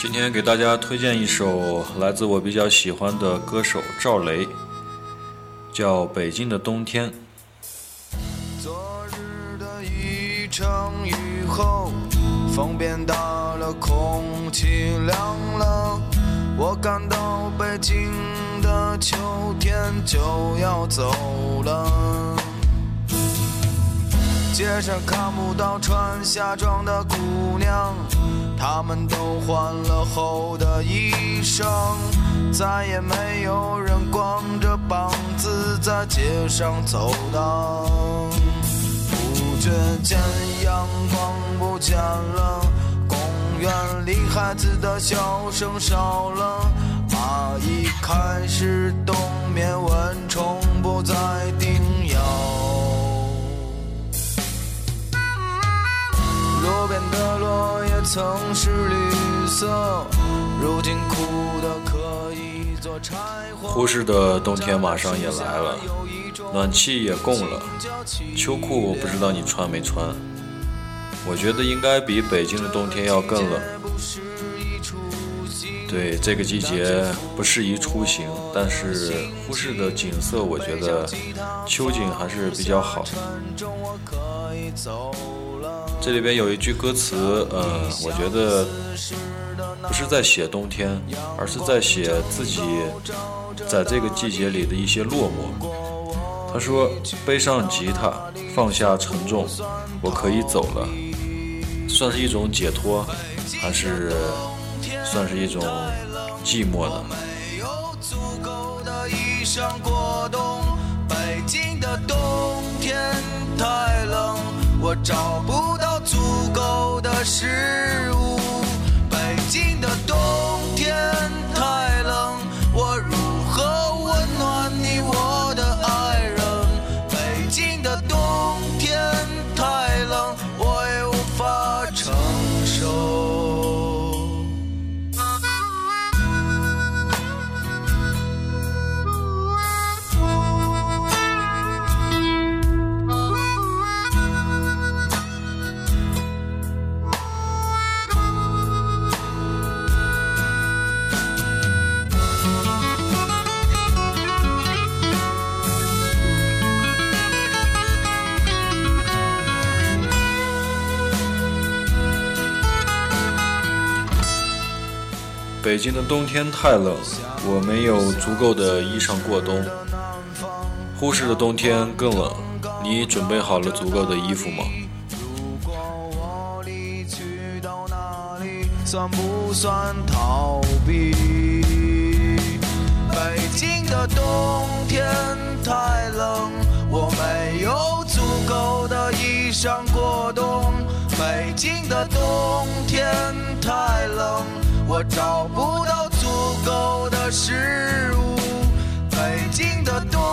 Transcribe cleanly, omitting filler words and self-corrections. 今天给大家推荐一首来自我比较喜欢的歌手赵雷，叫《北京的冬天》。昨日的一场雨后，风变大了，空气凉了，我感到北京的秋天就要走了。街上看不到穿夏装的姑娘，他们都换了厚的衣裳，再也没有人光着膀子在街上走荡。不觉间阳光不见了，公园里孩子的笑声少了，蚂蚁开始冬眠，蚊虫不再叮咬，路边的落叶曾是绿色，如今哭得可以做柴火。忽视的冬天马上也来了，暖气也供了，秋裤不知道你穿没穿，我觉得应该比北京的冬天要更冷。对，这个季节不适宜出行，但是忽视的景色我觉得秋景还是比较好。这里边有一句歌词，我觉得不是在写冬天，而是在写自己在这个季节里的一些落寞。他说，背上吉他，放下沉重，我可以走了，算是一种解脱，还是算是一种寂寞呢？没有足够的衣裳过冬，北京的冬天太冷，我找不到足够的食物，北京的冬天太冷，我如何温暖你我的爱人，北京的冬天太冷，我也无法承北京的冬天太冷，我没有足够的衣裳过冬。忽视的冬天更冷，你准备好了足够的衣服吗？如果我离去到哪里，算不算逃避？北京的冬天太冷，我没有足够的衣裳过冬。北京的冬天太冷，我找不到足够的食物，北京的冬。